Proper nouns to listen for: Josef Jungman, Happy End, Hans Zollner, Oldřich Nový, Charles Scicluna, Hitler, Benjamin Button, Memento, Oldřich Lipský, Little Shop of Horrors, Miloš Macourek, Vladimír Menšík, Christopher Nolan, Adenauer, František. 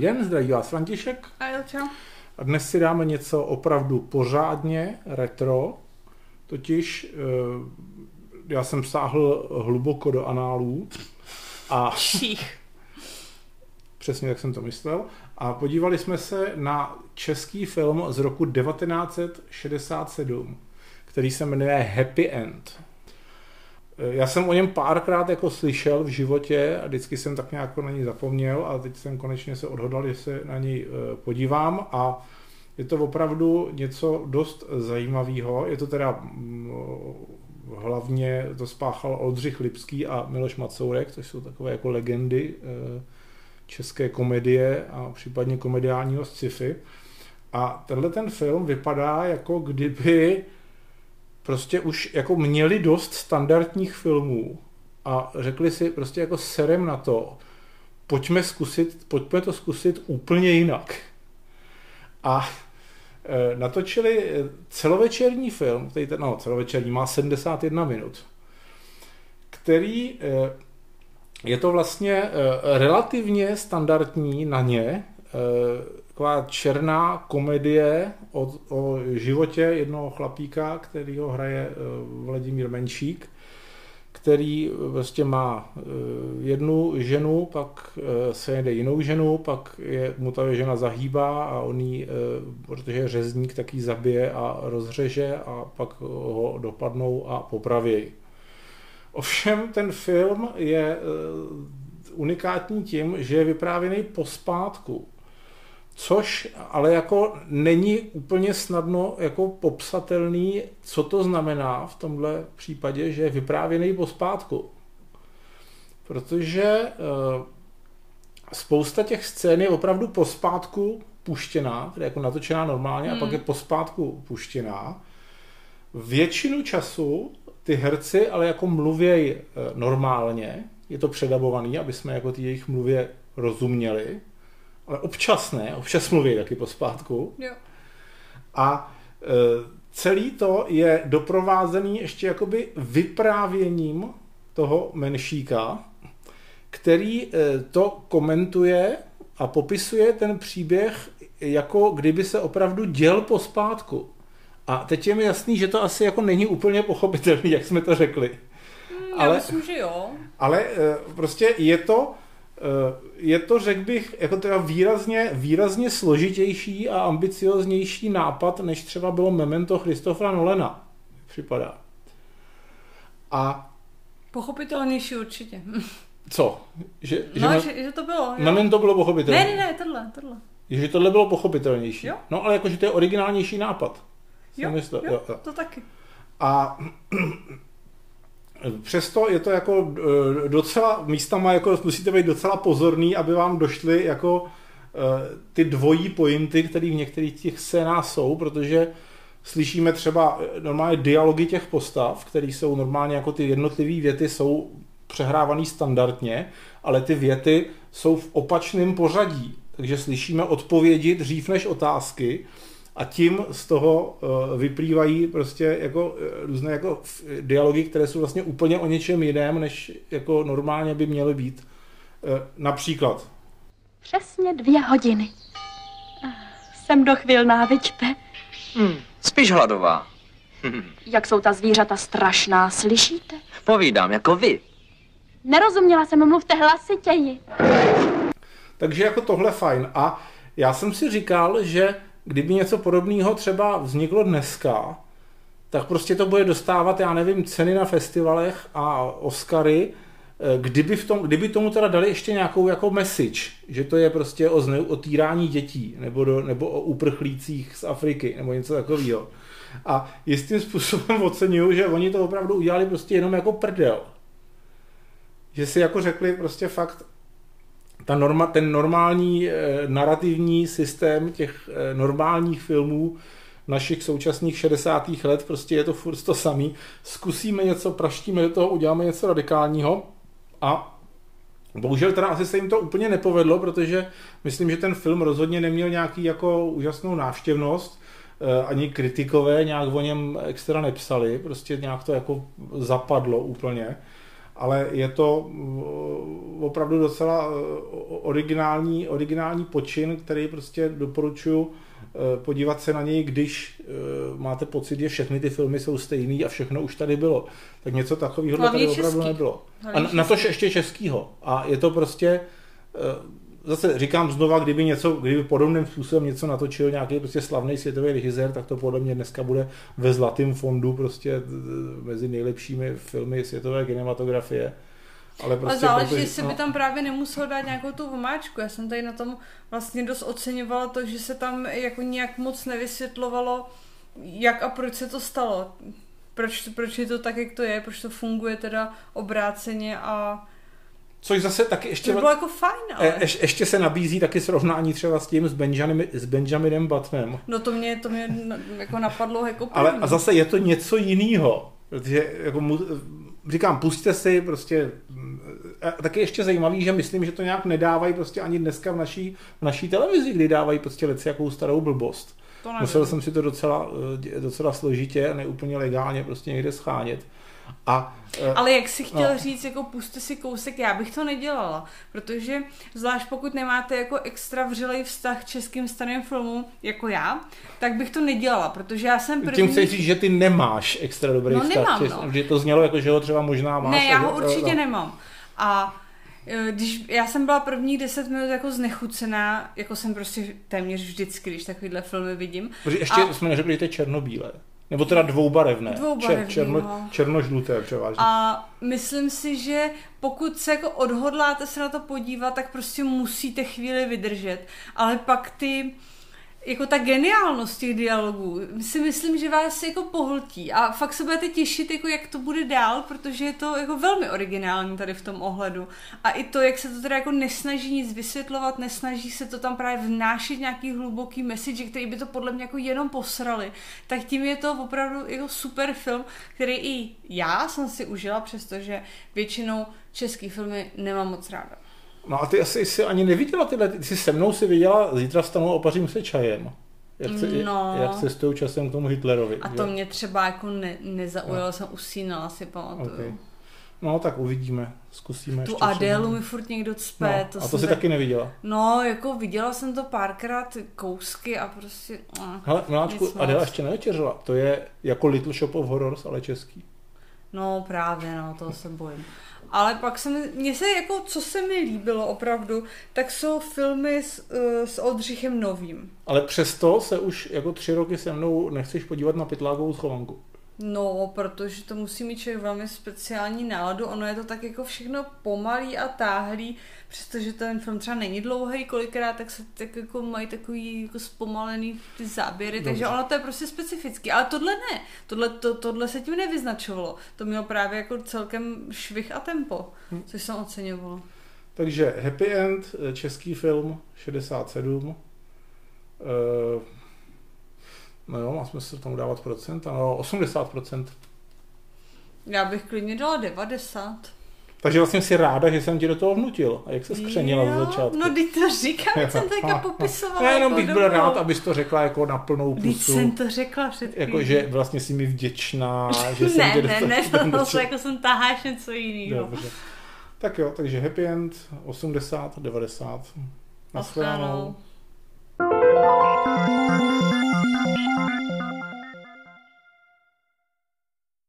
Dobrý den, zdraví vás František. A Ilča. A dnes si dáme něco opravdu pořádně retro. Totiž já jsem sáhl hluboko do análů. A přesně tak jsem to myslel. A podívali jsme se na český film z roku 1967, který se jmenuje Happy End. Já jsem o něm párkrát jako slyšel v životě a vždycky jsem tak nějak na něj zapomněl a teď jsem konečně se odhodlal, že se na něj podívám a je to opravdu něco dost zajímavého. Je to teda hlavně, to spáchal Oldřich Lipský a Miloš Macourek, což jsou takové jako legendy české komedie a případně komediálního sci-fi. A tenhle ten film vypadá, jako kdyby prostě už jako měli dost standardních filmů a řekli si prostě jako serem na to, pojďme to zkusit úplně jinak. A natočili celovečerní film, který celovečerní má 71 minut, který je to vlastně relativně standardní na ně, taková černá komedie o životě jednoho chlapíka, kterýho hraje Vladimír Menšík, který vlastně má jednu ženu, pak se jede jinou ženu, pak mu ta žena zahýbá a on ji, protože je řezník, tak ji zabije a rozřeže a pak ho dopadnou a popraví. Ovšem ten film je unikátní tím, že je vyprávěný pospátku. Což ale jako není úplně snadno jako popsatelný, co to znamená v tomhle případě, že je vyprávěný pospátku. Protože spousta těch scén je opravdu pospátku puštěná, tedy jako natočená normálně a pak je pospátku puštěná. Většinu času ty herci ale jako mluvějí normálně, je to předabovaný, aby jsme jako ty jejich mluvě rozuměli. Ale občas ne, občas mluví taky pospátku. Jo. A celý to je doprovázený ještě jakoby vyprávěním toho Menšíka, který to komentuje a popisuje ten příběh, jako kdyby se opravdu děl pospátku. A teď je mi jasný, že to asi jako není úplně pochopitelný, jak jsme to řekli. Ale, já myslím, že jo. Ale prostě je to, řekl bych, jako teda výrazně složitější a ambicioznější nápad, než třeba bylo Memento Christophera Nolana, připadá. A pochopitelnější určitě. Co? Že to bylo. Jo. Memento bylo pochopitelnější. Ne, tohle. Že tohle bylo pochopitelnější. Jo? No ale jakože to je originálnější nápad. Jo, to taky. A přesto je to jako docela, místama jako musíte být docela pozorný, aby vám došly jako ty dvojí pointy, které v některých těch scénách jsou, protože slyšíme třeba normálně dialogy těch postav, které jsou normálně jako ty jednotlivé věty jsou přehrávané standardně, ale ty věty jsou v opačném pořadí, takže slyšíme odpovědi dřív než otázky. A tím z toho vyplývají prostě jako různé jako dialogy, které jsou vlastně úplně o něčem jiném, než jako normálně by měly být. Například. Přesně 2 hodiny. Jsem dochvilná, viďte? Spíš hladová. Jak jsou ta zvířata strašná, slyšíte? Povídám, jako vy. Nerozuměla jsem, mluvte hlasitěji. Takže jako tohle fajn. A já jsem si říkal, že kdyby něco podobného třeba vzniklo dneska, tak prostě to bude dostávat, já nevím, ceny na festivalech a Oscary, kdyby tomu teda dali ještě nějakou jako message, že to je prostě o týrání dětí, nebo o uprchlících z Afriky, nebo něco takového. A jistým způsobem oceňuju, že oni to opravdu udělali prostě jenom jako prdel. Že si jako řekli prostě fakt, ten normální narativní systém těch normálních filmů našich současných 60. let, prostě je to furt to samý. Zkusíme něco, praštíme do toho, uděláme něco radikálního a bohužel teda asi se jim to úplně nepovedlo, protože myslím, že ten film rozhodně neměl nějaký jako úžasnou návštěvnost, ani kritikové nějak o něm extra nepsali, prostě nějak to jako zapadlo úplně. ale je to opravdu docela originální počin, který prostě doporučuju podívat se na něj, když máte pocit, že všechny ty filmy jsou stejný a všechno už tady bylo. Tak něco takového tady opravdu nebylo. A na to ještě českýho. A je to prostě, zase říkám znova, kdyby podobným způsobem něco natočil nějaký prostě slavný světový režisér, tak to podle mě dneska bude ve zlatém fondu prostě mezi nejlepšími filmy světové kinematografie. Ale prostě a záleží, jestli by tam právě nemusel dát nějakou tu omáčku. Já jsem tady na tom vlastně dost oceňovala to, že se tam jako nějak moc nevysvětlovalo, jak a proč se to stalo. Proč je to tak, jak to je, proč to funguje teda obráceně a... Což zase taky ještě... To bylo jako fajn, ale... ještě se nabízí taky srovnání třeba s tím, s Benjaminem Buttonem. No to mě jako napadlo jako první. Ale a zase je to něco jinýho, protože jako říkám, pusťte si prostě... A taky ještě zajímavý, že myslím, že to nějak nedávají prostě ani dneska v naší televizi, kdy dávají prostě leci jakou starou blbost. Musel jsem si to docela složitě, ne úplně legálně prostě někde schánět. Ale jak si chtěl říct, jako puste si kousek, já bych to nedělala, protože zvlášť pokud nemáte jako extra vřelej vztah k českým starým filmům, jako já, tak bych to nedělala, protože já jsem první... Tím chceš říct, že ty nemáš extra dobrý vztah, že to znělo jako, že ho třeba možná máš. Ne, já ho určitě nemám. A když já jsem byla prvních 10 minut jako znechucená, jako jsem prostě téměř vždycky, když takovýhle filmy vidím. Protože ještě jsme neřekli, že to je černobílé. Nebo teda dvoubarevné. Černožluté převážně. A myslím si, že pokud se jako odhodláte se na to podívat, tak prostě musíte chvíli vydržet. Ale pak jako ta geniálnost těch dialogů, si myslím, že vás jako pohltí a fakt se budete těšit, jako jak to bude dál, protože je to jako velmi originální tady v tom ohledu. A i to, jak se to teda jako nesnaží nic vysvětlovat, nesnaží se to tam právě vnášet nějaký hluboký message, který by to podle mě jako jenom posrali, tak tím je to opravdu jako super film, který i já jsem si užila, přestože většinou český filmy nemám moc ráda. No a ty asi jsi ani neviděla tyhle, ty jsi se mnou si viděla Zítra vstanu a opařím se čajem. Jak cestuju časem k tomu Hitlerovi. A to mě třeba jako nezaujalo, jsem usínala, si pamatuju. Okay. No tak uvidíme, zkusíme tu ještě. Tu Adélu mi furt někdo cpe. No, to jsi taky neviděla? No, jako viděla jsem to párkrát kousky a prostě... Hele, miláčku, Adéla ještě nevečeřila, to je jako Little Shop of Horrors, ale český. No právě, no, toho se bojím. Ale pak co se mi líbilo opravdu, tak jsou filmy s Oldřichem Novým. Ale přesto se už jako 3 roky se mnou nechceš podívat na Pytlákovou schovanku. No, protože to musí mít člověk velmi speciální náladu, ono je to tak jako všechno pomalý a táhlý, přestože ten film třeba není dlouhý kolikrát, tak se tak jako mají takový jako zpomalený ty záběry, dobře. Takže ono to je prostě specifický, ale tohle ne, tohle se tím nevyznačovalo, to mělo právě jako celkem švih a tempo, což jsem oceňovala. Takže Happy End, český film, 67, no jo, musíme se tomu dávat procenta, no 80%. Já bych klidně dala 90. Takže vlastně si ráda, že jsem ti do toho vnutil. A jak se skřenila ze začátku? No, teď to říkám, jak jsem teďka popisovala. Já jenom bych byl rád, abys to řekla jako na plnou pusu. Teď jsem to řekla před chvílí. Jako, že vlastně jsi mi vděčná. Že jsem jako jsem taháš něco jiného. Tak jo, takže Happy End, 80, 90. Naschledanou.